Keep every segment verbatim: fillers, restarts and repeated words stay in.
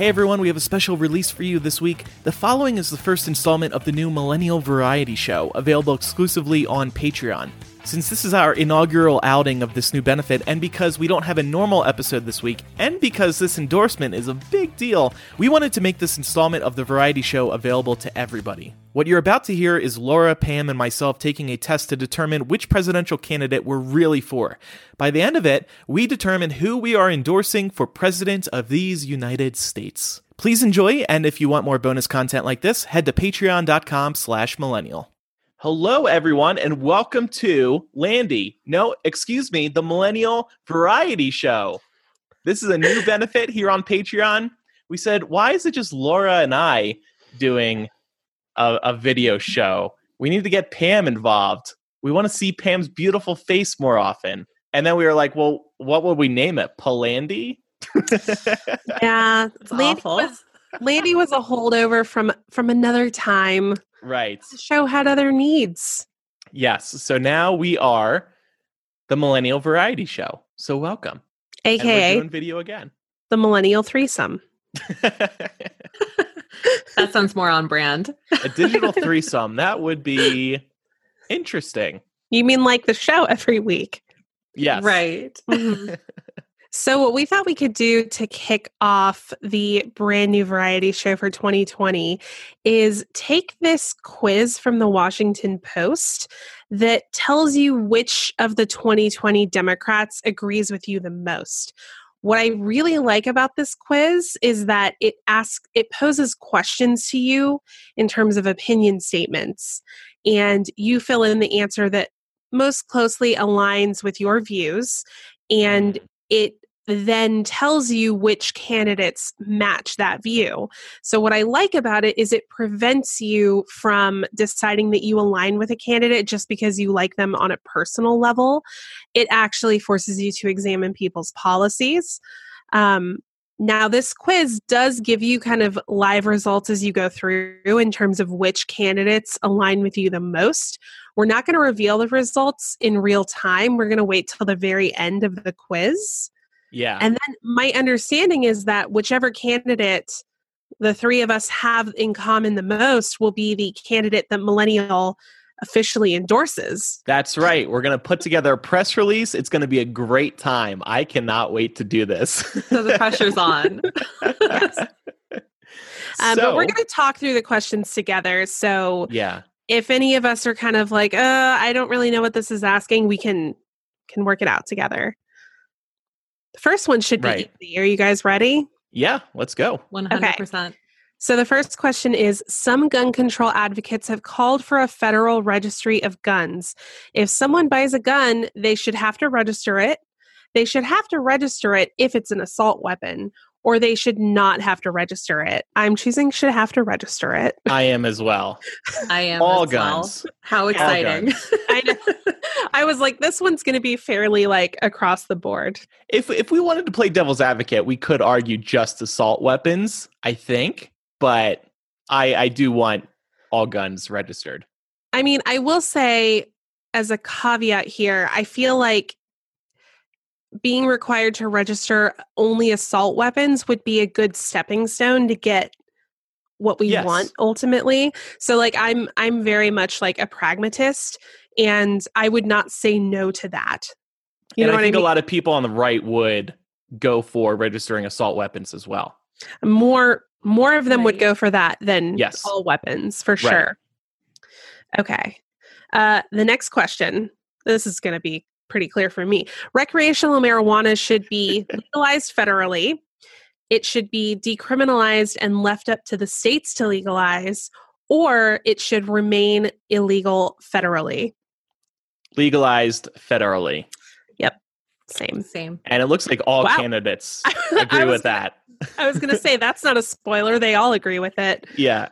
Hey everyone, we have a special release for you this week. The following is the first installment of the new Millennial Variety Show, available exclusively on Patreon. Since this is our inaugural outing of this new benefit, and because we don't have a normal episode this week, and because this endorsement is a big deal, we wanted to make this installment of the Variety Show available to everybody. What you're about to hear is Laura, Pam, and myself taking a test to determine which presidential candidate we're really for. By the end of it, we determine who we are endorsing for president of these United States. Please enjoy, and if you want more bonus content like this, head to patreon.com slash millennial. Hello, everyone, and welcome to Landy. No, excuse me, the Millennial Variety Show. This is a new benefit here on Patreon. We said, why is it just Laura and I doing a, a video show? We need to get Pam involved. We want to see Pam's beautiful face more often. And then we were like, well, what would we name it? Palandy? Yeah, Landy was, Landy was a holdover from, from another time. Right. The show had other needs. Yes. So now we are the Millennial Variety Show. So welcome. A K A. And we're doing video again. The Millennial Threesome. That sounds more on brand. A digital threesome. That would be interesting. You mean like the show every week? Yes. Right. Mm-hmm. So what we thought we could do to kick off the brand new variety show for twenty twenty is take this quiz from the Washington Post that tells you which of the twenty twenty Democrats agrees with you the most. What I really like about this quiz is that it asks, it poses questions to you in terms of opinion statements, and you fill in the answer that most closely aligns with your views, and it then tells you which candidates match that view. So what I like about it is it prevents you from deciding that you align with a candidate just because you like them on a personal level. It actually forces you to examine people's policies. Um, now, this quiz does give you kind of live results as you go through in terms of which candidates align with you the most. We're not going to reveal the results in real time. We're going to wait till the very end of the quiz. Yeah. And then my understanding is that whichever candidate the three of us have in common the most will be the candidate that Millennial officially endorses. That's right. We're going to put together a press release. It's going to be a great time. I cannot wait to do this. So the pressure's on. Yes. um, so, but we're going to talk through the questions together. So yeah. If any of us are kind of like, uh, I don't really know what this is asking, we can can work it out together. The first one should be right. Easy. Are you guys ready? Yeah, let's go. one hundred percent. Okay. So the first question is, some gun control advocates have called for a federal registry of guns. If someone buys a gun, they should have to register it. They should have to register it if it's an assault weapon, or they should not have to register it. I'm choosing should have to register it. I am as well. I am All as guns. Well. How exciting. Guns. I know. I was like, this one's going to be fairly like across the board. If if we wanted to play devil's advocate, we could argue just assault weapons, I think. But I, I do want all guns registered. I mean, I will say as a caveat here, I feel like being required to register only assault weapons would be a good stepping stone to get what we yes. want ultimately. So like I'm I'm very much like a pragmatist, and I would not say no to that. You and know I what think I mean? A lot of people on the right would go for registering assault weapons as well. More More of them right. would go for that than yes. all weapons, for sure. Right. Okay. Uh, the next question. This is going to be pretty clear for me. Recreational marijuana should be legalized federally. It should be decriminalized and left up to the states to legalize, or it should remain illegal federally. Legalized federally. Yep. Same. Same. And it looks like all wow. candidates agree with that. I was going to say, that's not a spoiler. They all agree with it. Yeah.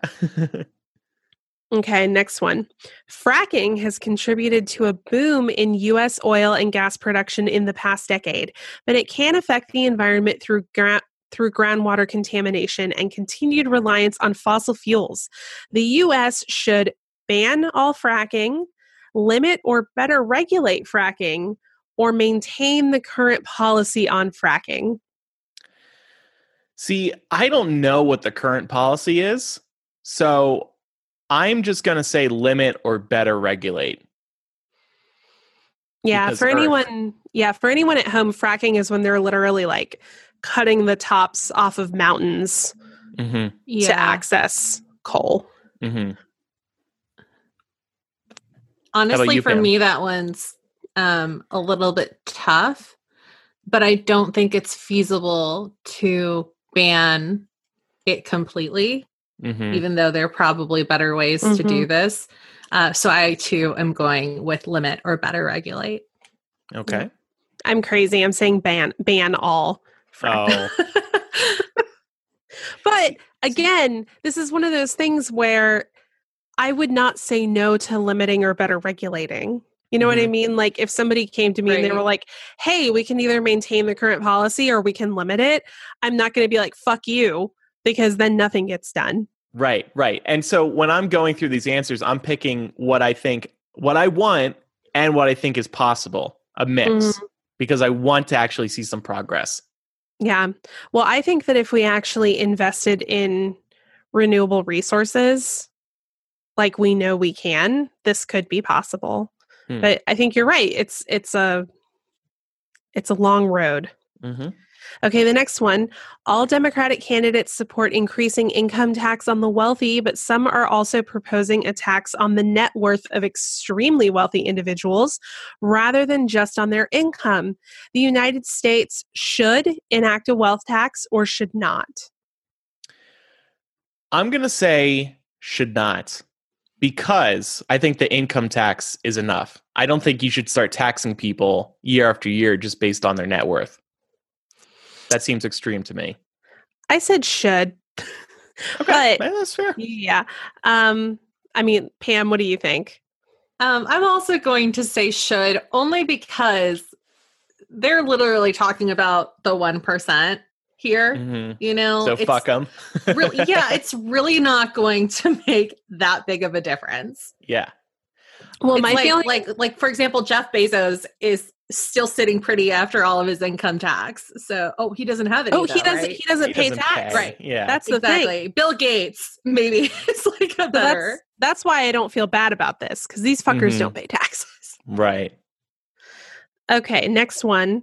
Okay, next one. Fracking has contributed to a boom in U S oil and gas production in the past decade, but it can affect the environment through gra- through groundwater contamination and continued reliance on fossil fuels. The U S should ban all fracking, limit or better regulate fracking, or maintain the current policy on fracking. See, I don't know what the current policy is, so I'm just going to say limit or better regulate. Yeah, because for Earth. anyone, yeah, for anyone at home, fracking is when they're literally like cutting the tops off of mountains mm-hmm. to yeah. access coal. Mm-hmm. Honestly, you, for Pam? me, that one's um, a little bit tough, but I don't think it's feasible to ban it completely, mm-hmm. even though there are probably better ways mm-hmm. to do this. Uh, so I, too, am going with limit or better regulate. Okay. Yeah. I'm crazy. I'm saying ban ban all. Oh. But, again, this is one of those things where I would not say no to limiting or better regulating. You know mm-hmm. what I mean? Like, if somebody came to me right. and they were like, hey, we can either maintain the current policy or we can limit it, I'm not going to be like, fuck you, because then nothing gets done. Right, right. And so when I'm going through these answers, I'm picking what I think, what I want and what I think is possible, a mix, mm-hmm. because I want to actually see some progress. Yeah. Well, I think that if we actually invested in renewable resources, like we know we can, this could be possible. Hmm. But I think you're right. It's it's a it's a long road. Mm-hmm. Okay, the next one. All Democratic candidates support increasing income tax on the wealthy, but some are also proposing a tax on the net worth of extremely wealthy individuals rather than just on their income. The United States should enact a wealth tax or should not? I'm going to say should not, because I think the income tax is enough. I don't think you should start taxing people year after year just based on their net worth. That seems extreme to me. I said should. Okay, but, that's fair. Yeah. Um, I mean, Pam, what do you think? Um, I'm also going to say should, only because they're literally talking about the one percent here. Mm-hmm. You know? So fuck them. Really, yeah, it's really not going to make that big of a difference. Yeah. Well, it's my like, feeling... Like, like, for example, Jeff Bezos is... still sitting pretty after all of his income tax. So, oh, he doesn't have it. Oh, though, he doesn't. Right? He doesn't he pay doesn't tax. Pay. Right. Yeah. That's exactly. the thing. Bill Gates, maybe it's like a better. That's, that's why I don't feel bad about this, because these fuckers mm-hmm. don't pay taxes. Right. Okay. Next one.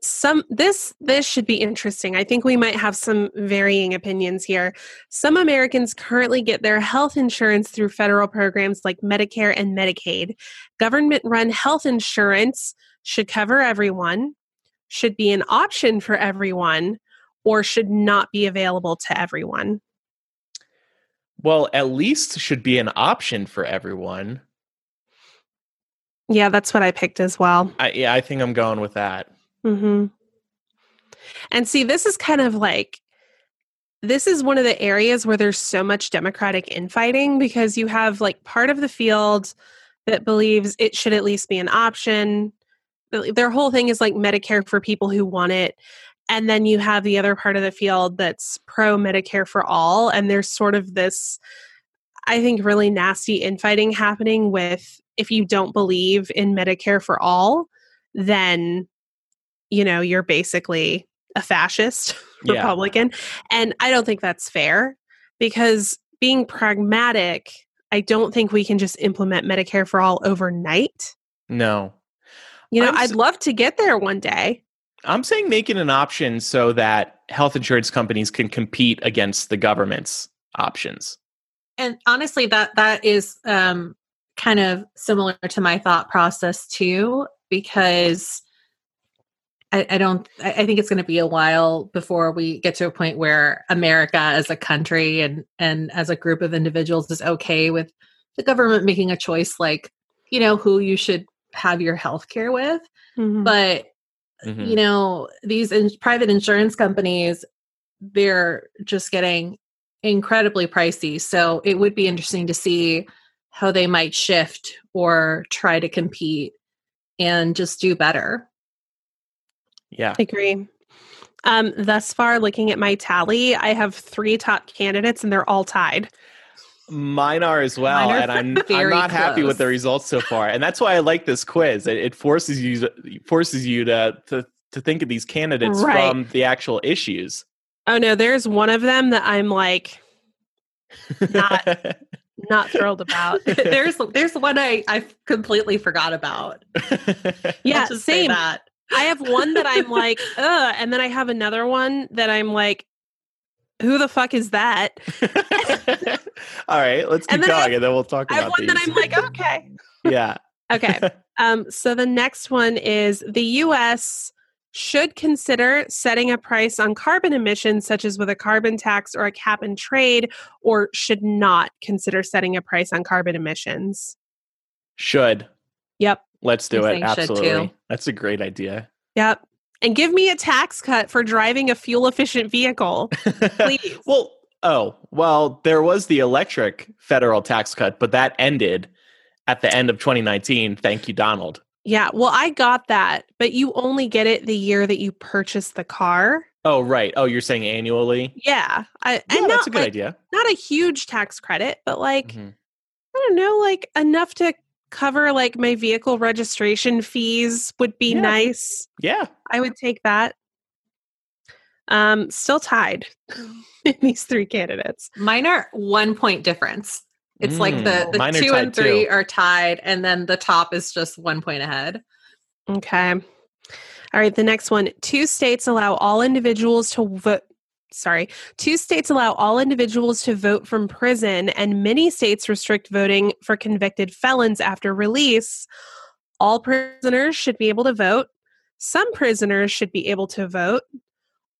Some this this should be interesting. I think we might have some varying opinions here. Some Americans currently get their health insurance through federal programs like Medicare and Medicaid. Government-run health insurance should cover everyone, should be an option for everyone, or should not be available to everyone? Well, at least should be an option for everyone. Yeah, that's what I picked as well. I, yeah, I think I'm going with that. Mm-hmm. And see, this is kind of like, this is one of the areas where there's so much Democratic infighting, because you have like part of the field that believes it should at least be an option. Their whole thing is like Medicare for people who want it. And then you have the other part of the field that's pro Medicare for all. And there's sort of this, I think, really nasty infighting happening with, if you don't believe in Medicare for all, then, you know, you're basically a fascist yeah. Republican. And I don't think that's fair, because being pragmatic, I don't think we can just implement Medicare for all overnight. No. You know, I'm, I'd love to get there one day. I'm saying make it an option so that health insurance companies can compete against the government's options. And honestly, that that is um, kind of similar to my thought process too, because I, I don't. I, I think it's going to be a while before we get to a point where America, as a country and and as a group of individuals, is okay with the government making a choice, like, you know, who you should have your healthcare with, mm-hmm. but mm-hmm. you know, these in- private insurance companies, they're just getting incredibly pricey. So it would be interesting to see how they might shift or try to compete and just do better. Yeah, I agree. Um, thus far, looking at my tally, I have three top candidates and they're all tied. Mine are as well, are and I'm I'm not close. happy with the results so far, and that's why I like this quiz. It, it forces you forces you to, to to think of these candidates right. from the actual issues. Oh no, there's one of them that I'm like not not thrilled about. There's there's one I, I completely forgot about. Yeah, same. I have one that I'm like, ugh, and then I have another one that I'm like, who the fuck is that? All right, let's keep going, and, and then we'll talk about these. I have one these. That I'm like, okay. Yeah. Okay. Um, so the next one is the U S should consider setting a price on carbon emissions, such as with a carbon tax or a cap and trade, or should not consider setting a price on carbon emissions. Should. Yep. Let's do it. Absolutely. That's a great idea. Yep. And give me a tax cut for driving a fuel-efficient vehicle, please. Well, oh, well, there was the electric federal tax cut, but that ended at the end of twenty nineteen. Thank you, Donald. Yeah. Well, I got that, but you only get it the year that you purchase the car. Oh, right. Oh, you're saying annually? Yeah. I, yeah, and that's not, a good like, idea. Not a huge tax credit, but like, mm-hmm. I don't know, like enough to cover like my vehicle registration fees would be yeah. nice. Yeah. I would take that. Um, still tied in these three candidates. Mine are one point difference. It's mm, like the, the two and three too. Are tied, and then the top is just one point ahead. Okay. All right. The next one, two states allow all individuals to vote. Sorry. Two states allow all individuals to vote from prison, and many states restrict voting for convicted felons after release. All prisoners should be able to vote. Some prisoners should be able to vote.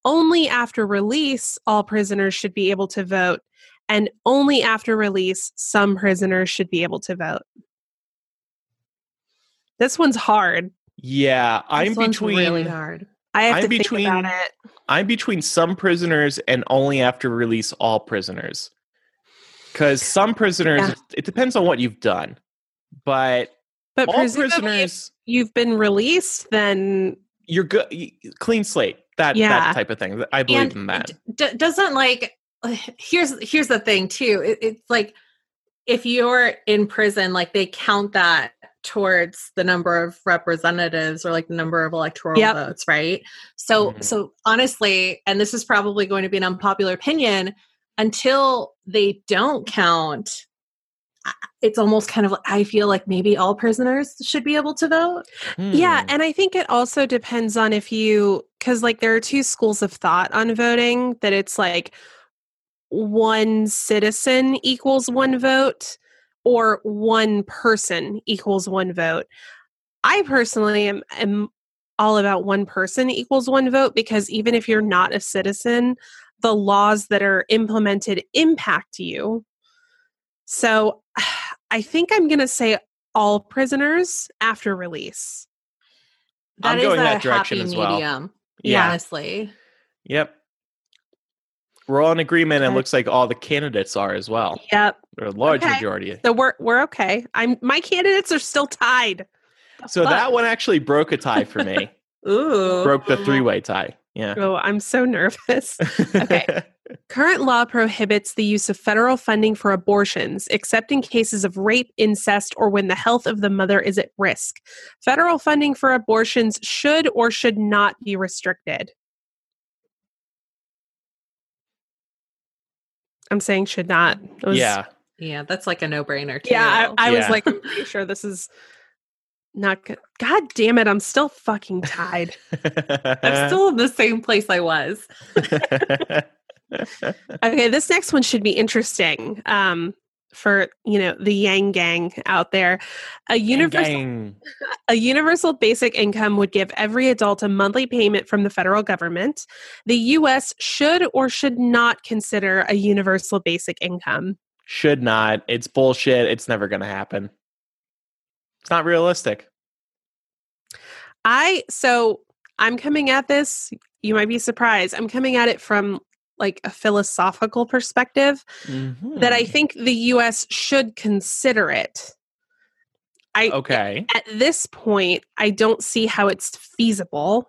Only after release, all prisoners should be able to vote. And only after release, some prisoners should be able to vote. This one's hard. Yeah, I'm this one's between really hard. I have I'm to between, think about it. I'm between some prisoners and only after release, all prisoners. Because some prisoners, yeah. it depends on what you've done, but but all prisoners, if you've been released, then you're good, clean slate. That yeah. that type of thing. I believe and in that. D- doesn't like. Here's here's the thing too. It, it's like if you're in prison, like they count that towards the number of representatives or like the number of electoral yep. votes, right? So mm-hmm. so honestly, and this is probably going to be an unpopular opinion, until they don't count, it's almost kind of like I feel like maybe all prisoners should be able to vote. Mm. Yeah, and I think it also depends on if you because like there are two schools of thought on voting that it's like. One citizen equals one vote or one person equals one vote. I personally am, am all about one person equals one vote because even if you're not a citizen, the laws that are implemented impact you. So I think I'm going to say all prisoners after release. That I'm going is a that direction happy as well. Medium, yeah. Honestly. Yep. We're all in agreement, and it looks like all the candidates are as well. Yep. Or a large okay. majority. So we're we're okay. I'm my candidates are still tied. The so fuck? That one actually broke a tie for me. Ooh. Broke the three-way tie. Yeah. Oh, I'm so nervous. Okay. Current law prohibits the use of federal funding for abortions, except in cases of rape, incest, or when the health of the mother is at risk. Federal funding for abortions should or should not be restricted. I'm saying should not. It was, yeah. Yeah. That's like a no brainer. Yeah. I, I yeah. was like, I'm pretty sure this is not good. God damn it. I'm still fucking tied. I'm still in the same place I was. Okay. This next one should be interesting um, for, you know, the Yang gang out there. A universal, a universal basic income would give every adult a monthly payment from the federal government. The U S should or should not consider a universal basic income. Should not. It's bullshit. It's never going to happen. It's not realistic. I, so I'm coming at this, you might be surprised. I'm coming at it from like a philosophical perspective mm-hmm. that I think the U S should consider it. I, okay. At this point, I don't see how it's feasible.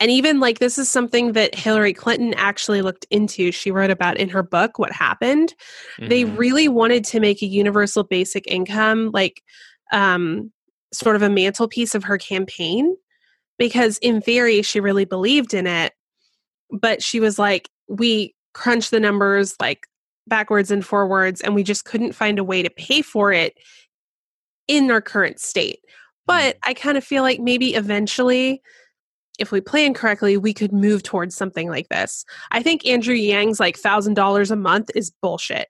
And even like, this is something that Hillary Clinton actually looked into. She wrote about in her book, What Happened. Mm-hmm. They really wanted to make a universal basic income, like um, sort of a mantelpiece of her campaign, because in theory, she really believed in it. But she was like, we crunched the numbers like backwards and forwards, and we just couldn't find a way to pay for it in our current state. But I kind of feel like maybe eventually, if we plan correctly, we could move towards something like this. I think Andrew Yang's like one thousand dollars a month is bullshit.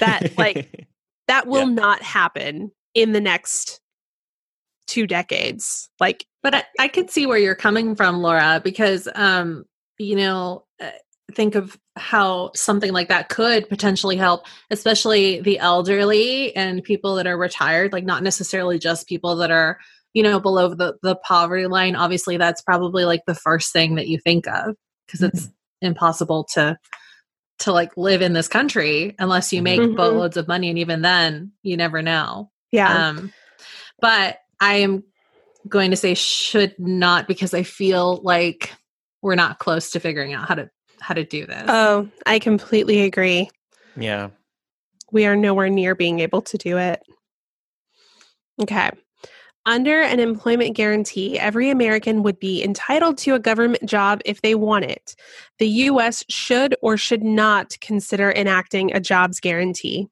That like that will yeah. not happen in the next two decades. Like, but I, I could see where you're coming from, Laura, because um, you know, think of how something like that could potentially help, especially the elderly and people that are retired. Like, not necessarily just people that are, you know, below the, the poverty line. Obviously, that's probably like the first thing that you think of, because mm-hmm. it's impossible to to like live in this country unless you make mm-hmm. boatloads of money, and even then, you never know. Yeah, um, but I am going to say should not, because I feel like we're not close to figuring out how to how to do this. Oh, I completely agree. Yeah, we are nowhere near being able to do it. Okay. Under an employment guarantee, every American would be entitled to a government job if they want it. The U S should or should not consider enacting a jobs guarantee.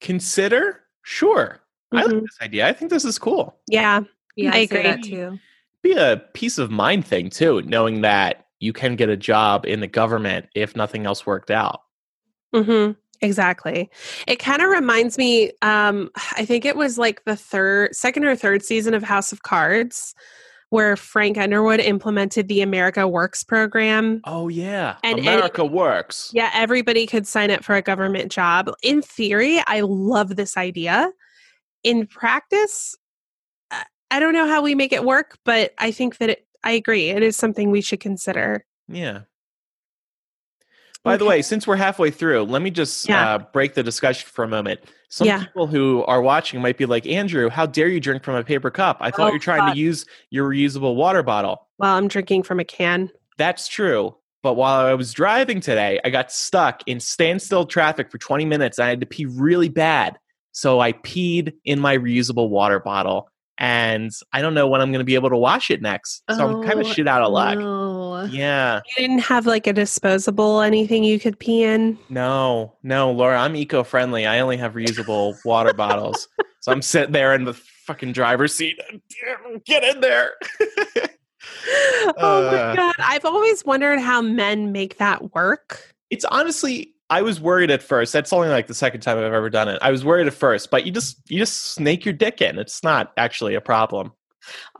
Consider? Sure. Mm-hmm. I like this idea. I think this is cool. Yeah. Yeah, I, I agree. That too. Be a peace of mind thing too, knowing that you can get a job in the government if nothing else worked out. Mm-hmm. Exactly. It kind of reminds me, um, I think it was like the third, second or third season of House of Cards, where Frank Underwood implemented the America Works program. Oh, yeah. And America and, Works. Yeah. Everybody could sign up for a government job. In theory, I love this idea. In practice, I don't know how we make it work, but I think that it, I agree. It is something we should consider. Yeah. By okay. the way, since we're halfway through, let me just yeah. uh, break the discussion for a moment. Some yeah. people who are watching might be like, Andrew, how dare you drink from a paper cup? I thought oh, you were trying God. to use your reusable water bottle. Well, I'm drinking from a can. That's true. But while I was driving today, I got stuck in standstill traffic for twenty minutes. I had to pee really bad. So I peed in my reusable water bottle. And I don't know when I'm going to be able to wash it next. So oh, I'm kind of shit out of luck. No. Yeah. You didn't have like a disposable anything you could pee in? No, no, Laura, I'm eco-friendly. I only have reusable water bottles. So I'm sitting there in the fucking driver's seat. Get in there. oh uh, my God. I've always wondered how men make that work. It's honestly... I was worried at first. That's only like the second time I've ever done it. I was worried at first, but you just you just snake your dick in. It's not actually a problem.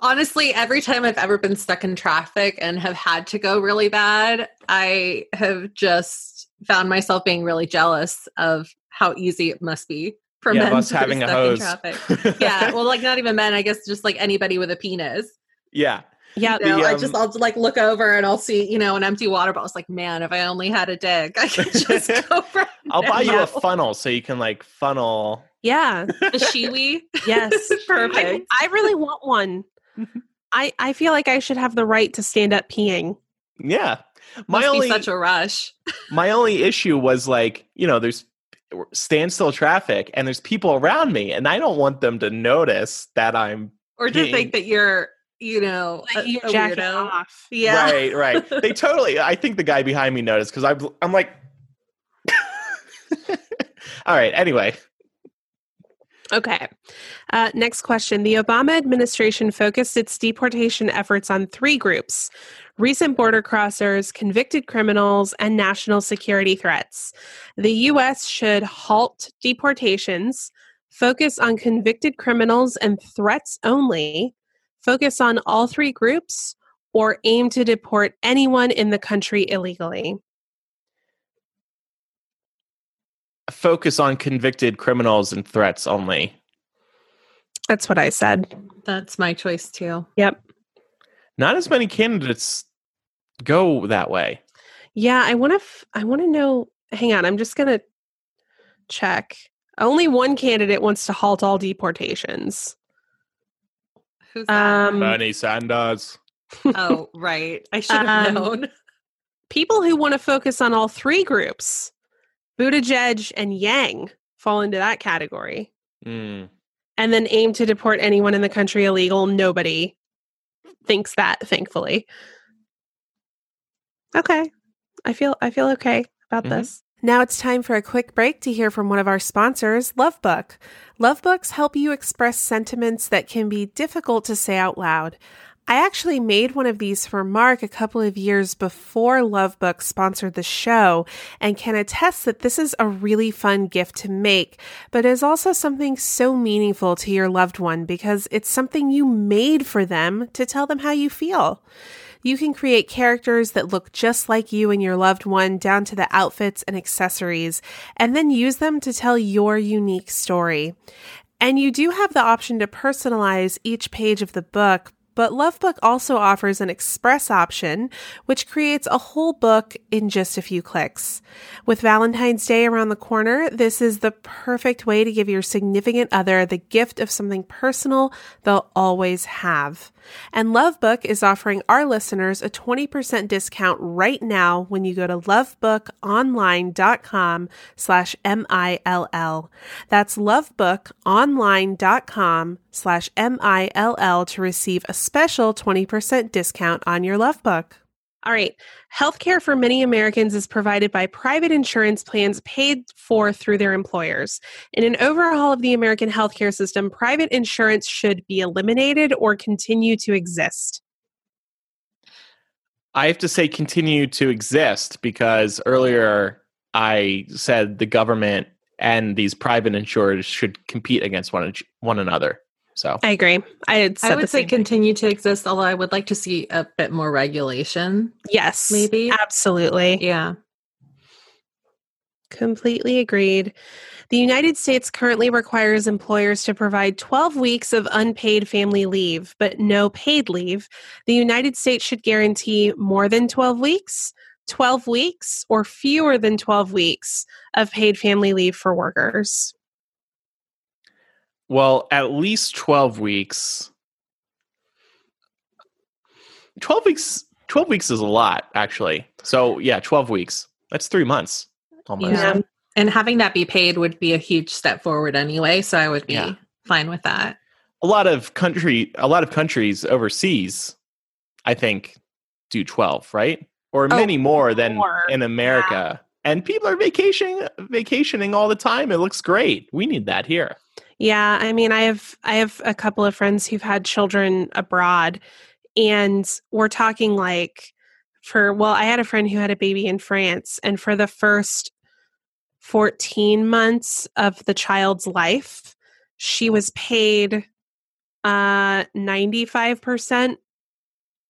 Honestly, every time I've ever been stuck in traffic and have had to go really bad, I have just found myself being really jealous of how easy it must be for yeah, men us to having be stuck a hose. In traffic. yeah, well, like not even men. I guess just like anybody with a penis. Yeah. Yeah, you know, the, um, I just I'll like look over and I'll see, you know, an empty water bottle. It's like, man, if I only had a dick, I could just go for I'll buy you a funnel so you can like funnel. Yeah. A shiwi. Yes. Perfect. I, I really want one. I, I feel like I should have the right to stand up peeing. Yeah. My Must only be such a rush. My only issue was like, you know, there's standstill traffic and there's people around me, and I don't want them to notice that I'm or to peeing. Think that you're you know, like you jack it off. Yeah. Right, right. They totally, I think the guy behind me noticed because I'm, I'm like, all right, anyway. Okay. Uh, next question. The Obama administration focused its deportation efforts on three groups: recent border crossers, convicted criminals, and national security threats. The U S should halt deportations, focus on convicted criminals and threats only, focus on all three groups, or aim to deport anyone in the country illegally. Focus on convicted criminals and threats only. That's what I said. That's my choice too. Yep. Not as many candidates go that way. Yeah, I want to f- I want to know, hang on, I'm just going to check. Only one candidate wants to halt all deportations. Um, Bernie Sanders. Oh, right. I should have um, known. People who want to focus on all three groups, Buttigieg and Yang, fall into that category. Mm. And then aim to deport anyone in the country illegal. Nobody thinks that, thankfully. Okay. I feel I feel okay about mm-hmm. this. Now it's time for a quick break to hear from one of our sponsors, LoveBook. LoveBooks help you express sentiments that can be difficult to say out loud. I actually made one of these for Mark a couple of years before LoveBook sponsored the show and can attest that this is a really fun gift to make, but is also something so meaningful to your loved one because it's something you made for them to tell them how you feel. You can create characters that look just like you and your loved one down to the outfits and accessories, and then use them to tell your unique story. And you do have the option to personalize each page of the book, but LoveBook also offers an express option, which creates a whole book in just a few clicks. With Valentine's Day around the corner, this is the perfect way to give your significant other the gift of something personal they'll always have. And LoveBook is offering our listeners a twenty percent discount right now when you go to lovebook online dot com slash M I L L. That's lovebook online dot com slash M I L L to receive a special twenty percent discount on your LoveBook. All right. Healthcare for many Americans is provided by private insurance plans paid for through their employers. In an overhaul of the American healthcare system, private insurance should be eliminated or continue to exist. I have to say continue to exist because earlier I said the government and these private insurers should compete against one, one another. So I agree. I, had I would say thing. continue to exist, although I would like to see a bit more regulation. Yes, maybe. Absolutely. Yeah. Completely agreed. The United States currently requires employers to provide twelve weeks of unpaid family leave, but no paid leave. The United States should guarantee more than twelve weeks, twelve weeks, or fewer than twelve weeks of paid family leave for workers. Well, at least twelve weeks. twelve weeks twelve weeks is a lot, actually. So, yeah, twelve weeks. That's three months almost. Yeah. And having that be paid would be a huge step forward anyway, so I would be yeah. fine with that. A lot of country a lot of countries overseas, I think, do twelve, right? Or oh, many more than more. in America. Yeah. And people are vacationing vacationing all the time. It looks great. We need that here. Yeah, I mean, I have I have a couple of friends who've had children abroad, and we're talking like for, well, I had a friend who had a baby in France, and for the first fourteen months of the child's life, she was paid uh, ninety-five percent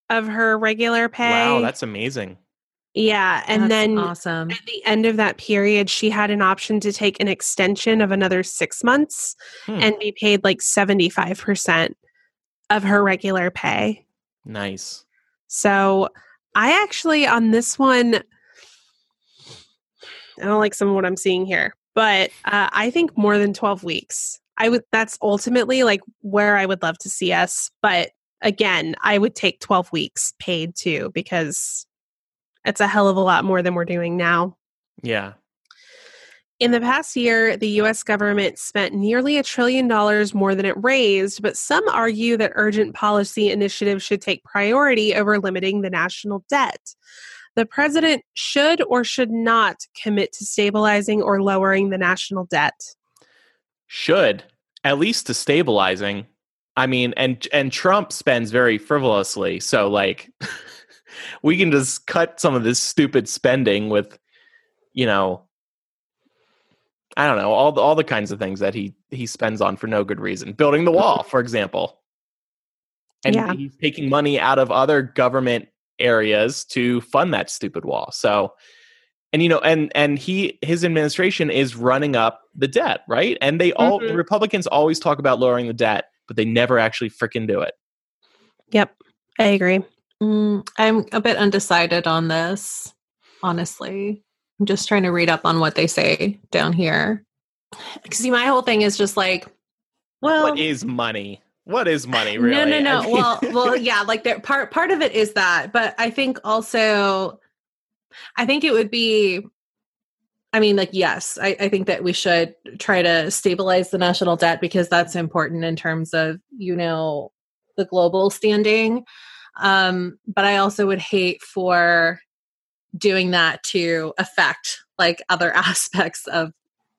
of her regular pay. Wow, that's amazing. Yeah, and That's then awesome. At the end of that period, she had an option to take an extension of another six months hmm. and be paid like seventy-five percent of her regular pay. Nice. So I actually, on this one, I don't like some of what I'm seeing here, but uh, I think more than twelve weeks. I would. That's ultimately like where I would love to see us. But again, I would take twelve weeks paid too, because it's a hell of a lot more than we're doing now. Yeah. In the past year, the U S government spent nearly a trillion dollars more than it raised, but some argue that urgent policy initiatives should take priority over limiting the national debt. The president should or should not commit to stabilizing or lowering the national debt. Should, at least to stabilizing. I mean, and and Trump spends very frivolously, so like... We can just cut some of this stupid spending with, you know, I don't know, all the, all the kinds of things that he, he spends on for no good reason. Building the wall, for example. And yeah. he's taking money out of other government areas to fund that stupid wall. So, and, you know, and and he his administration is running up the debt, right? And they all, mm-hmm. the Republicans always talk about lowering the debt, but they never actually freaking do it. Yep, I agree. Mm, I'm a bit undecided on this, honestly. I'm just trying to read up on what they say down here. See, my whole thing is just like, well, what is money? What is money, really? No, no, no. I mean- well, well, yeah. Like, there, part part of it is that, but I think also, I think it would be. I mean, like, yes, I, I think that we should try to stabilize the national debt because that's important in terms of, you know, the global standing. Um, but I also would hate for doing that to affect like other aspects of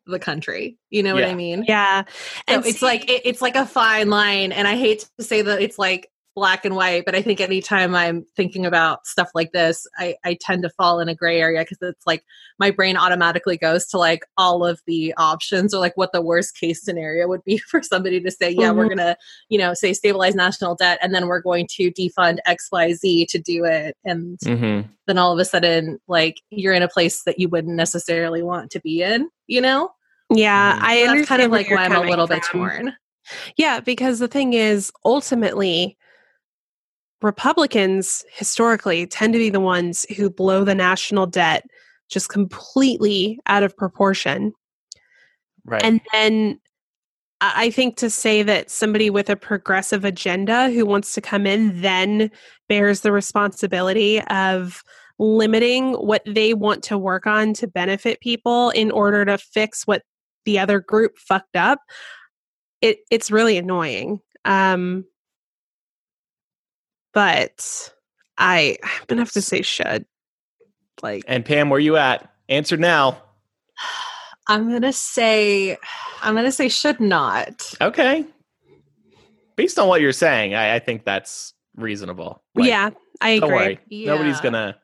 the country. You know yeah. what I mean? Yeah. And so it's like, it, it's like a fine line. And I hate to say that it's like black and white, but I think anytime I'm thinking about stuff like this, I, I tend to fall in a gray area because it's like my brain automatically goes to like all of the options or like what the worst case scenario would be for somebody to say, yeah, mm-hmm. we're going to, you know, say stabilize national debt and then we're going to defund X, Y, Z to do it. And mm-hmm. then all of a sudden, like you're in a place that you wouldn't necessarily want to be in, you know? Yeah, I understand. That's kind of like why I'm a little bit torn. Yeah, because the thing is, ultimately, Republicans historically tend to be the ones who blow the national debt just completely out of proportion. Right. And then I think to say that somebody with a progressive agenda who wants to come in then bears the responsibility of limiting what they want to work on to benefit people in order to fix what the other group fucked up, it it's really annoying. Um, but I, I'm going to have to say should. Like, and Pam, where you at? Answer now. I'm going to say, I'm going to say should not. Okay. Based on what you're saying, I, I think that's reasonable. Like, yeah, I agree. Don't worry. Yeah. Nobody's going to.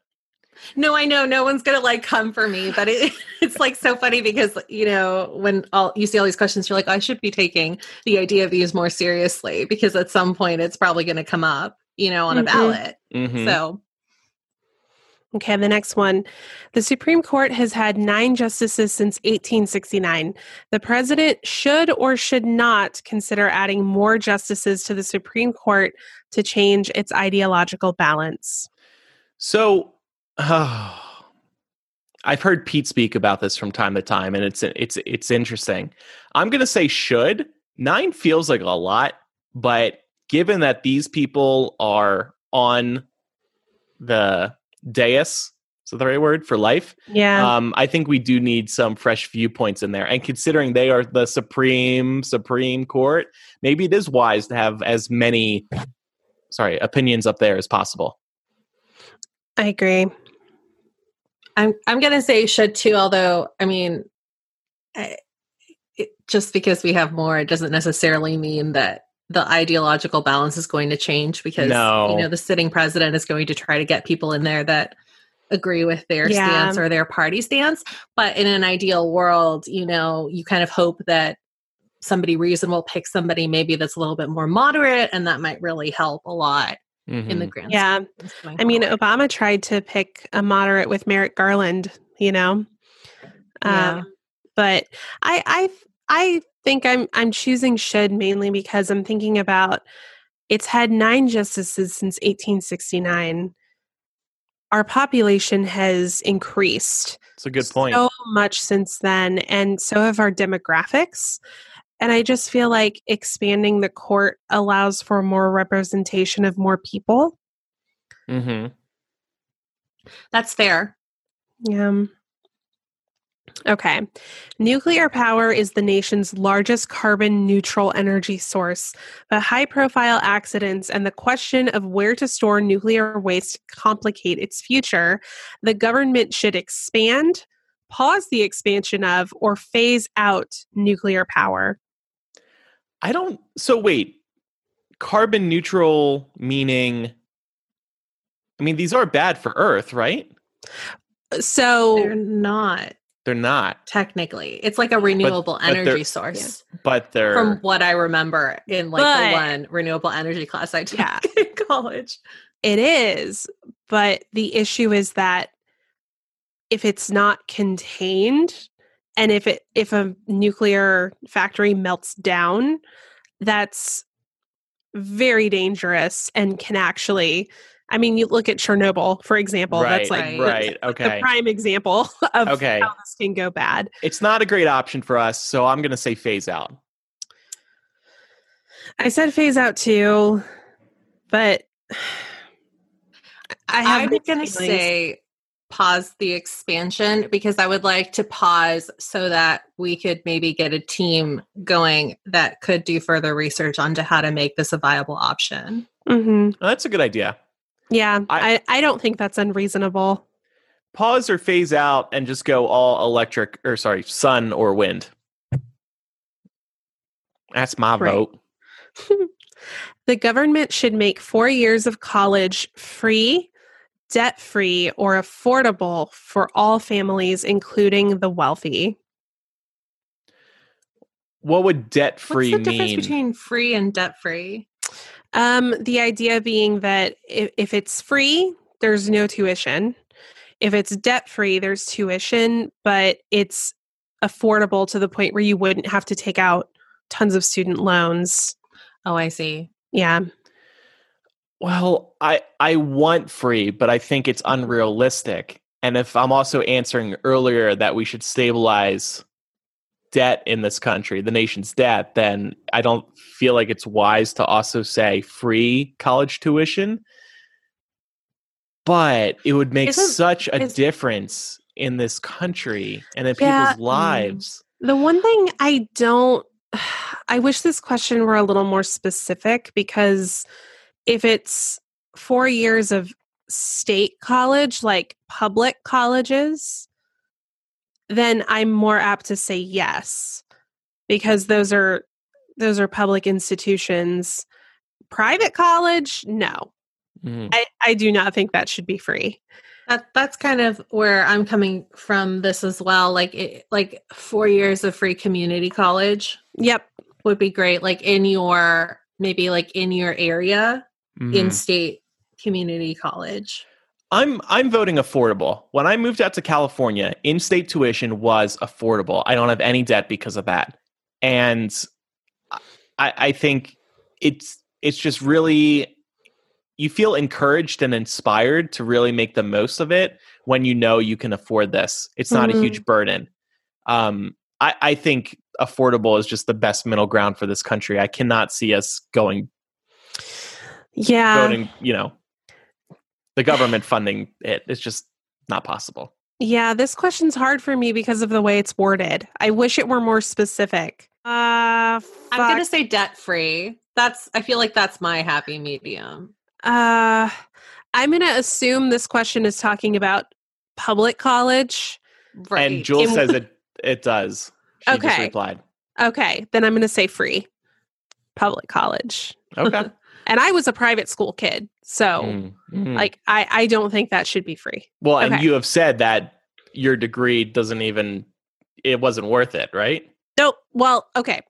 No, I know no one's going to like come for me, but it, it's like so funny because, you know, when all you see all these questions, you're like, I should be taking the idea of these more seriously because at some point it's probably going to come up, you know, on mm-hmm. a ballot. Mm-hmm. So. Okay, the next one. The Supreme Court has had nine justices since eighteen sixty-nine. The president should or should not consider adding more justices to the Supreme Court to change its ideological balance. So. Oh, I've heard Pete speak about this from time to time, and it's it's it's interesting. I'm going to say should. Nine feels like a lot, but given that these people are on the dais, is that the right word, for life? Yeah. Um, I think we do need some fresh viewpoints in there. And considering they are the Supreme, Supreme Court, maybe it is wise to have as many, sorry, opinions up there as possible. I agree. I'm I'm going to say should too, although, I mean, I, it, just because we have more, it doesn't necessarily mean that the ideological balance is going to change because, no. you know, the sitting president is going to try to get people in there that agree with their yeah. stance or their party stance. But in an ideal world, you know, you kind of hope that somebody reasonable picks somebody maybe that's a little bit more moderate, and that might really help a lot. Mm-hmm. In the grand yeah. I mean, Obama tried to pick a moderate with Merrick Garland, you know, yeah. um, but I, I, I think I'm, I'm choosing should mainly because I'm thinking about it's had nine justices since eighteen sixty-nine. Our population has increased. That's a good point. So much since then. And so have our demographics. And I just feel like expanding the court allows for more representation of more people. Mm-hmm. That's fair. Yeah. Okay. Nuclear power is the nation's largest carbon neutral energy source, but high profile accidents and the question of where to store nuclear waste complicate its future. The government should expand, pause the expansion of, or phase out nuclear power. I don't, so wait, carbon neutral meaning, I mean, these are bad for Earth, right? So they're not. They're not. Technically. It's like a renewable but, energy but source. Yeah. But they're. From what I remember in like but, the one renewable energy class I took yeah. in college. It is. But the issue is that if it's not contained, and if it if a nuclear factory melts down, that's very dangerous and can actually, I mean, you look at Chernobyl, for example. Right, that's like right, the, okay. the prime example of okay. how this can go bad. It's not a great option for us, so I'm going to say phase out. I said phase out too, but I have I'm going to say... pause the expansion because I would like to pause so that we could maybe get a team going that could do further research onto how to make this a viable option. Mm-hmm. Well, that's a good idea. Yeah. I, I, I don't think that's unreasonable. pause or phase out and just go all electric, or sorry, sun or wind? That's my right. vote. The government should make four years of college free, debt-free, or affordable for all families, including the wealthy. What would debt-free mean? What's the difference mean? between free and debt-free? Um, the idea being that if, if it's free, there's no tuition. If it's debt-free, there's tuition, but it's affordable to the point where you wouldn't have to take out tons of student loans. Oh, I see. Yeah. Well, I I want free, but I think it's unrealistic. And if I'm also answering earlier that we should stabilize debt in this country, the nation's debt, then I don't feel like it's wise to also say free college tuition. But it would make Isn't, such a is, difference in this country and in yeah, people's lives. The one thing I don't I wish this question were a little more specific, because if it's four years of state college, like public colleges, then I'm more apt to say yes, because those are those are public institutions. Private college, no. Mm. I, I do not think that should be free. That that's kind of where I'm coming from this as well. Like it, like four years of free community college. Yep. Would be great. Like in your, maybe like in your area, mm-hmm. in state community college. I'm, I'm voting affordable. When I moved out to California, in-state tuition was affordable. I don't have any debt because of that. And I, I think it's, it's just really, you feel encouraged and inspired to really make the most of it when you know you can afford this. It's not mm-hmm. a huge burden. Um, I, I think affordable is just the best middle ground for this country. I cannot see us going, yeah, voting, you know, the government funding it. It's just not possible. Yeah, this question's hard for me because of the way it's worded. I wish it were more specific. Uh, fuck. I'm going to say debt-free. That's. I feel like that's my happy medium. Uh, I'm going to assume this question is talking about public college. Right. And Jules it, says it it does. She okay. just replied. Okay. Then I'm going to say free public college. Okay. And I was a private school kid. So mm, mm. like, I, I don't think that should be free. Well, okay. And you have said that your degree doesn't even, it wasn't worth it, right? Nope. Well, okay.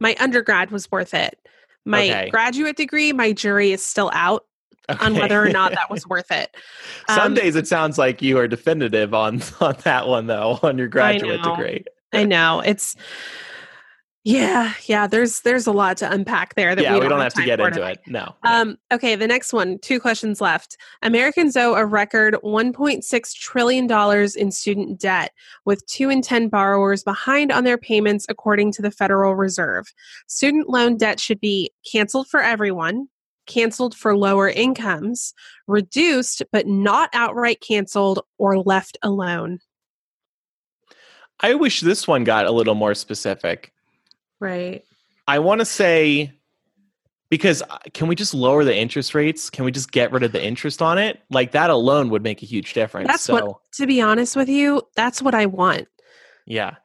My undergrad was worth it. My okay. graduate degree, my jury is still out. Okay. On whether or not that was worth it. Um, Some days it sounds like you are definitive on, on that one, though, on your graduate I degree. I know. It's, yeah, yeah, there's there's a lot to unpack there. That yeah, we don't, we don't have, have to get into it. No. Um, okay, the next one, two questions left. Americans owe a record one point six trillion dollars in student debt, with two in ten borrowers behind on their payments, according to the Federal Reserve. Student loan debt should be canceled for everyone, canceled for lower incomes, reduced but not outright canceled or left alone. I wish this one got a little more specific. Right. I want to say, because can we just lower the interest rates? Can we just get rid of the interest on it? Like that alone would make a huge difference. That's so. What, to be honest with you, that's what I want. Yeah.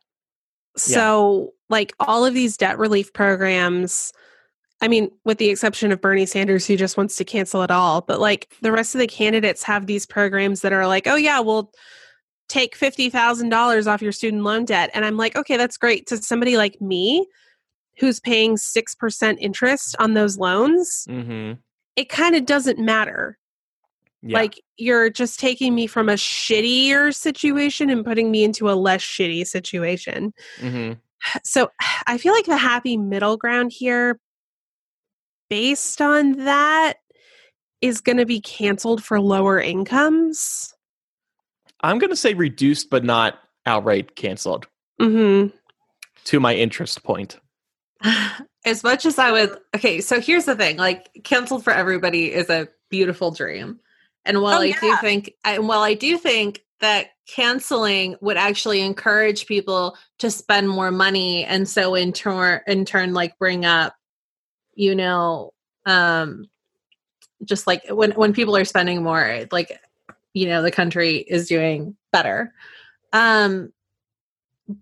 So yeah. like all of these debt relief programs, I mean, with the exception of Bernie Sanders, who just wants to cancel it all, but like the rest of the candidates have these programs that are like, oh yeah, we'll take fifty thousand dollars off your student loan debt. And I'm like, okay, that's great. To somebody like me who's paying six percent interest on those loans, mm-hmm. it kind of doesn't matter. Yeah. Like you're just taking me from a shittier situation and putting me into a less shitty situation. Mm-hmm. So I feel like the happy middle ground here, based on that, is going to be canceled for lower incomes. I'm going to say reduced, but not outright canceled. Mm-hmm. To my interest point. As much as I would... Okay, so here's the thing. Like, canceled for everybody is a beautiful dream. And while oh, I yeah. do think... And while I do think that canceling would actually encourage people to spend more money, and so in, tor- in turn, like, bring up, you know, um, just like when, when people are spending more, like... you know, the country is doing better. Um,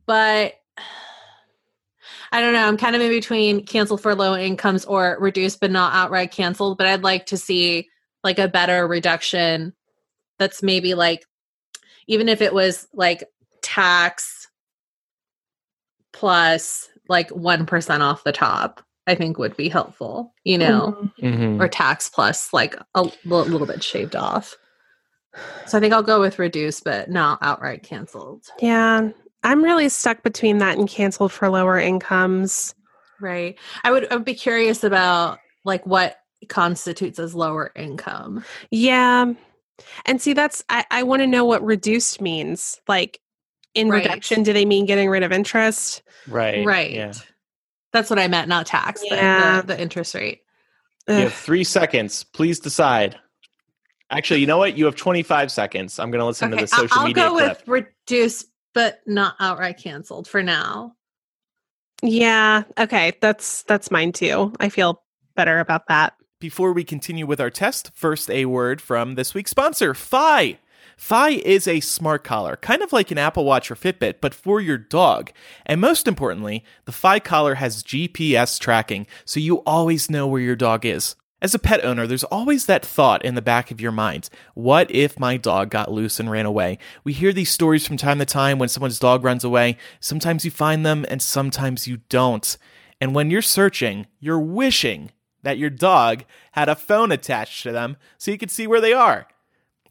but I don't know. I'm kind of in between cancel for low incomes or reduce, but not outright canceled. But I'd like to see like a better reduction. That's maybe like, even if it was like tax plus like one percent off the top, I think would be helpful, you know, mm-hmm. or tax plus like a l- little bit shaved off. So I think I'll go with reduce, but not outright canceled. Yeah. I'm really stuck between that and cancel for lower incomes. Right. I would, I would be curious about like what constitutes as lower income. Yeah. And see, that's, I, I want to know what reduced means. Like in right. reduction, do they mean getting rid of interest? Right. Right. Yeah. That's what I meant, not tax, yeah. the, the, the interest rate. You Ugh. have three seconds. Please decide. Actually, you know what? You have twenty-five seconds. I'm going to listen okay, to the social I'll media I'll go clip. with reduced, but not outright canceled for now. Yeah. Okay. That's, that's mine too. I feel better about that. Before we continue with our test, first a word from this week's sponsor, Fi. Fi is a smart collar, kind of like an Apple Watch or Fitbit, but for your dog. And most importantly, the Fi collar has G P S tracking, so you always know where your dog is. As a pet owner, there's always that thought in the back of your mind, what if my dog got loose and ran away? We hear these stories from time to time when someone's dog runs away. Sometimes you find them and sometimes you don't. And when you're searching, you're wishing that your dog had a phone attached to them so you could see where they are.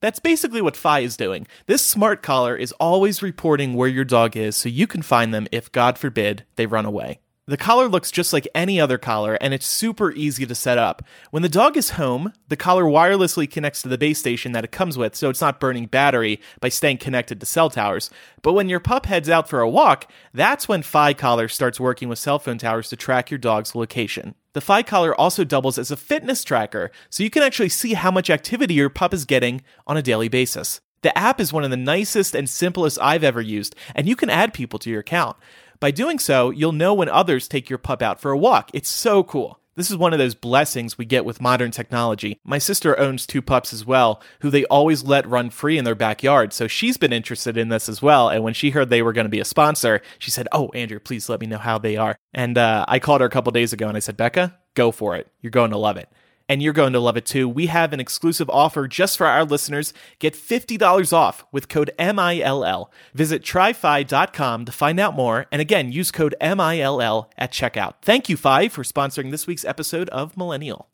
That's basically what Fi is doing. This smart collar is always reporting where your dog is so you can find them if, God forbid, they run away. The collar looks just like any other collar, and it's super easy to set up. When the dog is home, the collar wirelessly connects to the base station that it comes with, so it's not burning battery by staying connected to cell towers. But when your pup heads out for a walk, that's when Fi Collar starts working with cell phone towers to track your dog's location. The Fi Collar also doubles as a fitness tracker, so you can actually see how much activity your pup is getting on a daily basis. The app is one of the nicest and simplest I've ever used, and you can add people to your account. By doing so, you'll know when others take your pup out for a walk. It's so cool. This is one of those blessings we get with modern technology. My sister owns two pups as well, who they always let run free in their backyard, so she's been interested in this as well, and when she heard they were going to be a sponsor, she said, oh, Andrew, please let me know how they are. And uh, I called her a couple days ago, and I said, Becca, go for it. You're going to love it. And you're going to love it too. We have an exclusive offer just for our listeners. Get fifty dollars off with code M I L L. Visit try fi dot com to find out more. And again, use code M I L L at checkout. Thank you, Fi, for sponsoring this week's episode of Millennial.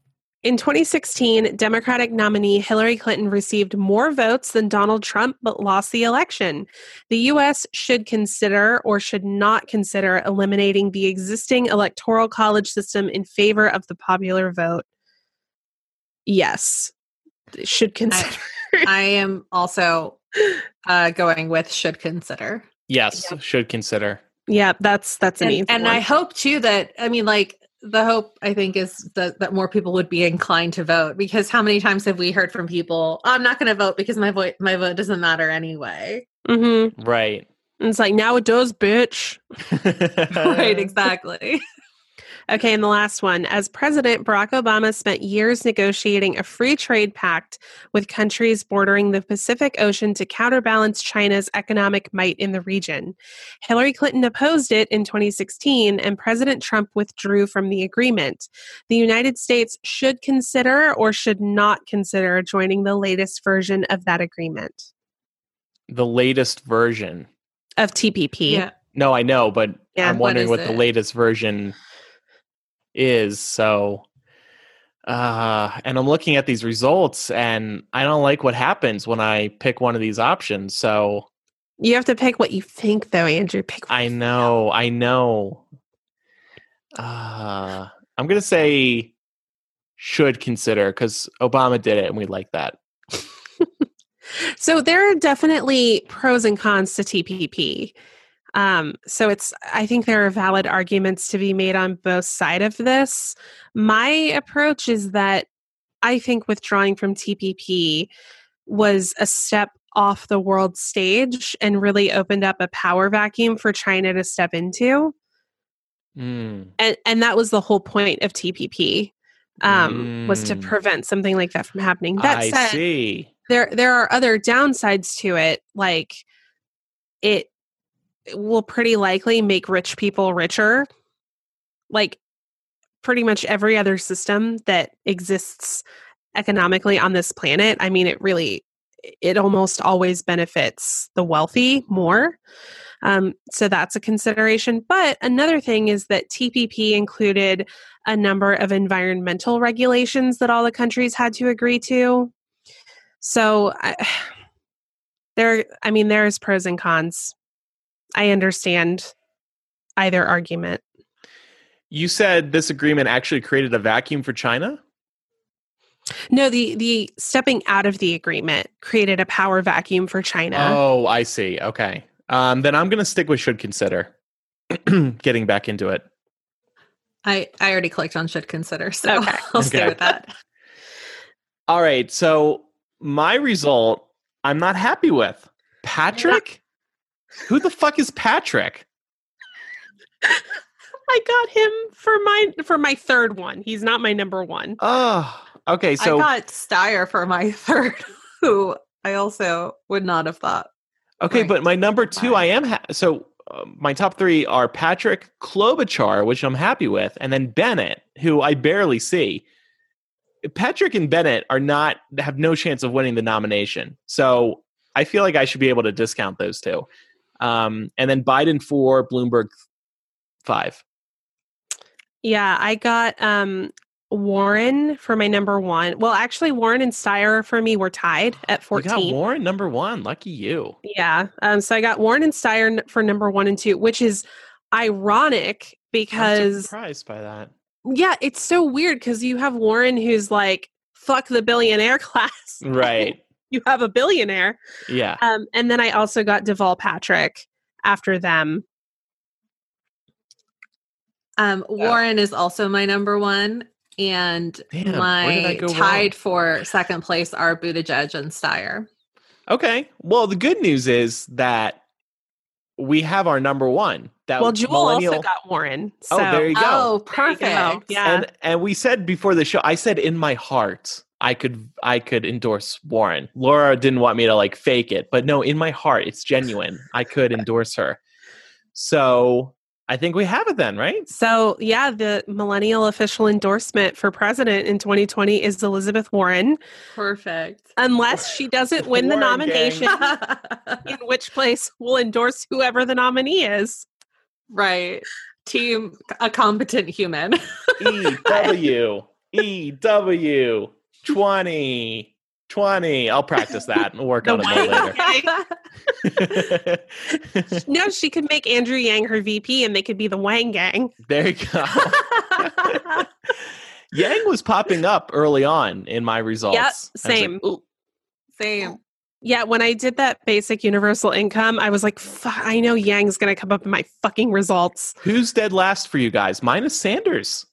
In twenty sixteen, Democratic nominee Hillary Clinton received more votes than Donald Trump, but lost the election. The U S should consider or should not consider eliminating the existing electoral college system in favor of the popular vote. Yes, should consider. I, I am also uh, going with should consider. Yes, yeah. should consider. Yeah, that's that's an easy one. And I hope too that I mean, like the hope I think is that that more people would be inclined to vote, because how many times have we heard from people, oh, I'm not going to vote because my vote my vote doesn't matter anyway. Mm-hmm. Right. And it's like, now it does, bitch. Right. Exactly. Okay, and the last one. As president, Barack Obama spent years negotiating a free trade pact with countries bordering the Pacific Ocean to counterbalance China's economic might in the region. Hillary Clinton opposed it in twenty sixteen, and President Trump withdrew from the agreement. The United States should consider or should not consider joining the latest version of that agreement. The latest version? Of T P P. Yeah. No, I know, but yeah, I'm wondering what, what the latest version is. So uh and I'm looking at these results and I don't like what happens when I pick one of these options. So you have to pick what you think, though, Andrew. Pick what I know, you know. I know. Uh I'm gonna say should consider, because Obama did it and we like that. So there are definitely pros and cons to T P P. Um, so it's, I think there are valid arguments to be made on both sides of this. My approach is that I think withdrawing from T P P was a step off the world stage and really opened up a power vacuum for China to step into. Mm. And, and that was the whole point of T P P, um, mm. was to prevent something like that from happening. That I said, see. There, there are other downsides to it, like it will pretty likely make rich people richer. Like pretty much every other system that exists economically on this planet. I mean, it really, it almost always benefits the wealthy more. Um, so that's a consideration. But another thing is that T P P included a number of environmental regulations that all the countries had to agree to. So I, there, I mean, there's pros and cons. I understand either argument. You said this agreement actually created a vacuum for China? No, the, the stepping out of the agreement created a power vacuum for China. Oh, I see. Okay. Um, then I'm going to stick with should consider getting back into it. I, I already clicked on should consider, so okay. I'll stay okay. with that. All right. So my result, I'm not happy with. Patrick? Who the fuck is Patrick? I got him for my for my third one. He's not my number one. Oh, okay. So I got Steyer for my third, who I also would not have thought. Okay, right. But my number two, I am ha- so uh, my top three are Patrick, Klobuchar, which I'm happy with, and then Bennett, who I barely see. Patrick and Bennett are not have no chance of winning the nomination. So I feel like I should be able to discount those two, um, and then Biden four, Bloomberg five. Yeah, I got um, Warren for my number one. Well, actually, Warren and Steyer for me were tied at fourteen. You got Warren number one. Lucky you. Yeah. Um, so I got Warren and Steyer for number one and two, which is ironic because... I'm surprised by that. Yeah, it's so weird because you have Warren who's like, fuck the billionaire class. Right. You have a billionaire. Yeah. Um, and then I also got Deval Patrick after them. Um, Warren yeah. is also my number one, and Damn, my tied wrong? for second place are Buttigieg and Steyer. Okay. Well, the good news is that we have our number one. That well, Jewel millennial... also got Warren. So. Oh, there you go. Oh, perfect. Go. Yeah. And, and we said before the show, I said in my heart, I could, I could endorse Warren. Laura didn't want me to like fake it, but no, in my heart, it's genuine. I could endorse her. So... I think we have it then, right? So, yeah, the millennial official endorsement for president in twenty twenty is Elizabeth Warren. Perfect. Unless she doesn't win the nomination, in which place we'll endorse whoever the nominee is. Right. Team a competent human. E W. E W. twenty. twenty. I'll practice that and work on it later. No, she could make Andrew Yang her V P and they could be the Wang Gang. There you go. Yang was popping up early on in my results. Yep, same. Like, same. Yeah, when I did that basic universal income, I was like, fuck, I know Yang's going to come up in my fucking results. Who's dead last for you guys? Mine is Sanders.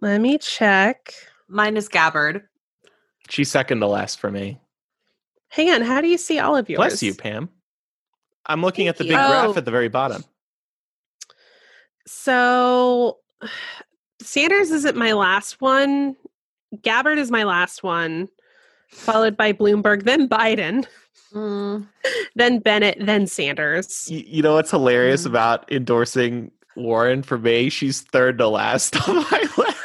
Let me check. Mine is Gabbard. She's second to last for me. Hang on. How do you see all of yours? Bless you, Pam. I'm looking Thank at the big you. graph at the very bottom. So Sanders isn't my last one. Gabbard is my last one, followed by Bloomberg, then Biden, mm. then Bennett, then Sanders. You, you know what's hilarious mm. about endorsing Warren for me? She's third to last on my list.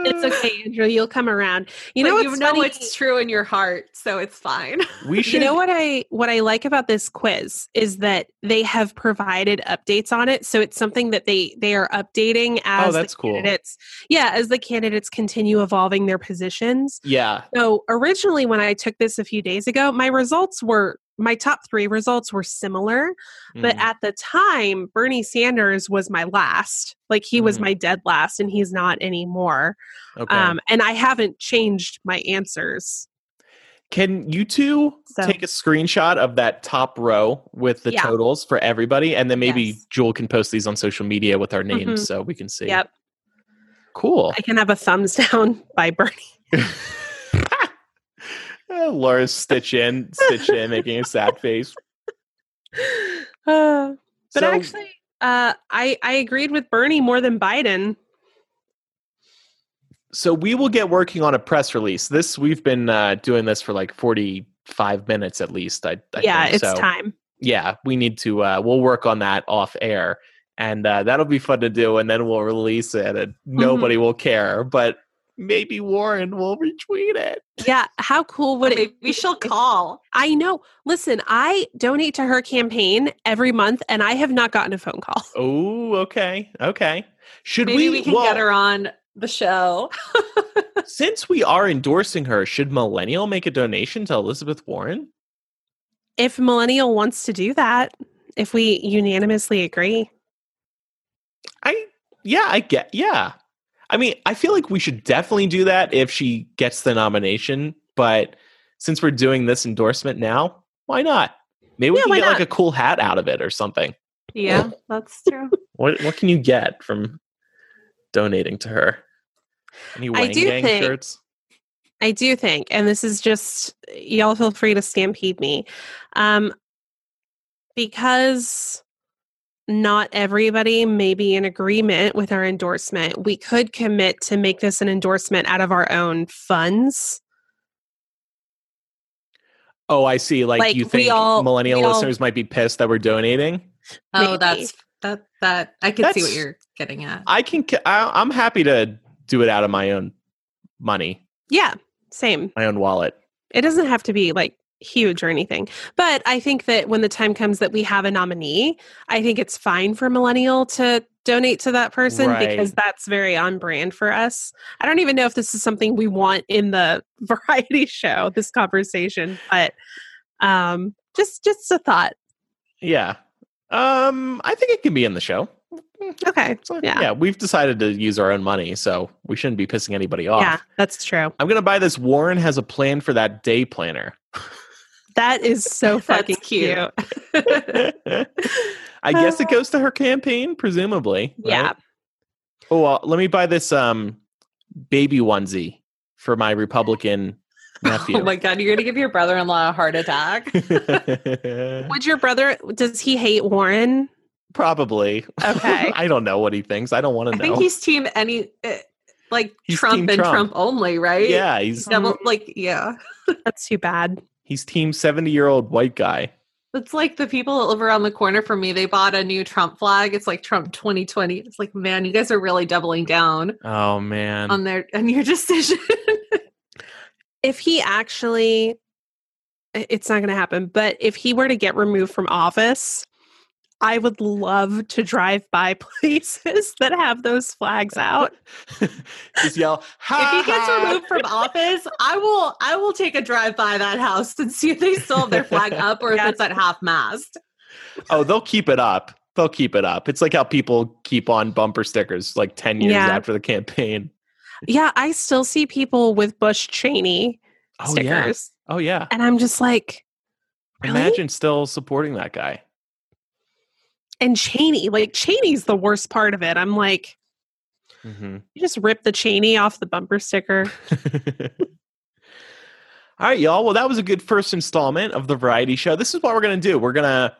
It's okay, Andrew. You'll come around. You know, you know it's true in your heart, so it's fine. We should. You know what I what I like about this quiz is that they have provided updates on it, so it's something that they they are updating as the candidates. Yeah, as the candidates continue evolving their positions. Yeah. So originally, when I took this a few days ago, my results were. My top three results were similar, but mm. at the time, Bernie Sanders was my last. Like, he was mm. my dead last, and he's not anymore. Okay. Um, and I haven't changed my answers. Can you two so. take a screenshot of that top row with the yeah. totals for everybody? And then maybe yes. Jewel can post these on social media with our names mm-hmm. so we can see. Yep. Cool. I can have a thumbs down by Bernie. Uh, Laura's stitch in, stitch in, making a sad face. Uh, but so, actually, uh, I, I agreed with Bernie more than Biden. So we will get working on a press release. This we've been uh, doing this for like forty five minutes at least. I, I yeah, think. It's so, time. Yeah, we need to, uh, we'll work on that off air, and uh, that'll be fun to do. And then we'll release it and nobody mm-hmm. will care, but maybe Warren will retweet it. Yeah. How cool would it be? We shall call. I know. Listen, I donate to her campaign every month and I have not gotten a phone call. Oh, okay. Okay. Should maybe we, we can well, get her on the show. Since we are endorsing her, should Millennial make a donation to Elizabeth Warren? If Millennial wants to do that, if we unanimously agree. I, yeah, I get, yeah. I mean, I feel like we should definitely do that if she gets the nomination, but since we're doing this endorsement now, why not? Maybe we yeah, can get not? like a cool hat out of it or something. Yeah, that's true. What what can you get from donating to her? Any Wang I do Gang think, shirts? I do think, and this is just, y'all feel free to stampede me, um, because not everybody may be in agreement with our endorsement. We could commit to make this an endorsement out of our own funds. Oh, I see. Like, like you think all, millennial listeners all, might be pissed that we're donating? Oh, maybe. that's that. That I can that's, see what you're getting at. I can. I, I'm happy to do it out of my own money. Yeah, same. My own wallet. It doesn't have to be like huge or anything. But I think that when the time comes that we have a nominee, I think it's fine for Millennial to donate to that person, right, because that's very on brand for us. I don't even know if this is something we want in the variety show, this conversation, but um, just just a thought. Yeah. Um, I think it can be in the show. Okay. So, yeah. yeah. We've decided to use our own money, so we shouldn't be pissing anybody off. Yeah, that's true. I'm going to buy this Warren has a plan for that day planner. That is so fucking cute. I guess it goes to her campaign, presumably. Right? Yeah. Oh, well, let me buy this um, baby onesie for my Republican nephew. Oh my God, you're going to give your brother-in-law a heart attack? Would your brother, does he hate Warren? Probably. Okay. I don't know what he thinks. I don't want to know. I think he's team any, uh, like he's Trump and Trump. Trump only, right? Yeah. He's Double, like, yeah. That's too bad. He's team seventy-year-old white guy. It's like the people over around the corner from me, they bought a new Trump flag. It's like Trump twenty twenty. It's like, man, you guys are really doubling down. Oh, man. On their, on your decision. If he actually, it's not going to happen, but if he were to get removed from office, I would love to drive by places that have those flags out. Just yell, ha, if he gets removed from office, I will I will take a drive by that house and see if they still have their flag up or yes. if it's at half mast. Oh, they'll keep it up. They'll keep it up. It's like how people keep on bumper stickers like ten years yeah. after the campaign. Yeah, I still see people with Bush Cheney oh, stickers. Yeah. Oh, yeah. And I'm just like, really? Imagine still supporting that guy. And Cheney, like Cheney's the worst part of it. I'm like, mm-hmm. you just rip the Cheney off the bumper sticker. All right, y'all. Well, that was a good first installment of the variety show. This is what we're going to do. We're going to,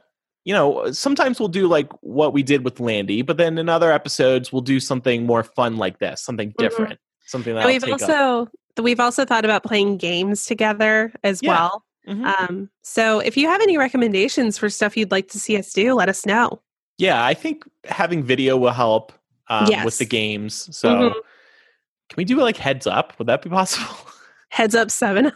you know, sometimes we'll do like what we did with Landy, but then in other episodes, we'll do something more fun like this, something different, mm-hmm. something that we've also, we've also thought about playing games together as yeah. well. Mm-hmm. Um, so if you have any recommendations for stuff you'd like to see us do, let us know. Yeah, I think having video will help um, yes. with the games. So mm-hmm. can we do like heads up? Would that be possible? Heads up, seven up.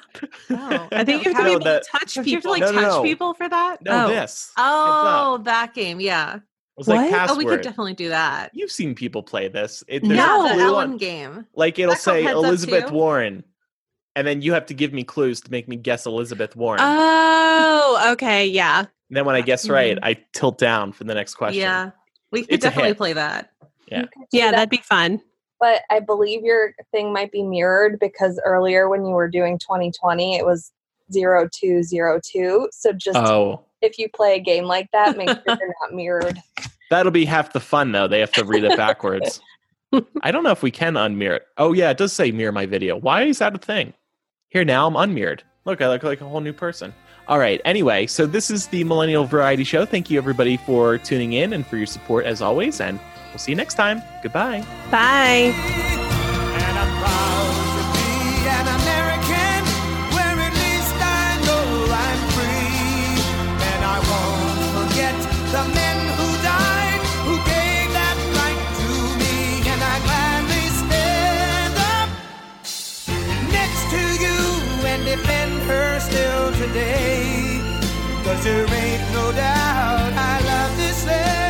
Oh, I think you have to be able to touch people. You have to like no, touch no. people for that? No, oh. this. Oh, that game. Yeah. It was what? Like password. Oh, we could definitely do that. You've seen people play this. It, no, the Ellen game. Like it'll say Elizabeth Warren. And then you have to give me clues to make me guess Elizabeth Warren. Oh, okay, yeah. And then when I guess right, I tilt down for the next question. Yeah, we could it's definitely play that. Yeah, yeah, that. that'd be fun. But I believe your thing might be mirrored because earlier when you were doing twenty twenty, it was zero two zero two. So just oh. if you play a game like that, make sure you're not mirrored. That'll be half the fun, though. They have to read it backwards. I don't know if we can unmirror it. Oh, yeah, it does say mirror my video. Why is that a thing? Here now, I'm unmirrored. Look, I look like a whole new person. All right. Anyway, so this is the Millennial Variety Show. Thank you, everybody, for tuning in and for your support, as always. And we'll see you next time. Goodbye. Bye. And I'm proud to be an American, where at least I know. her still today, 'cause there ain't no doubt I love this land.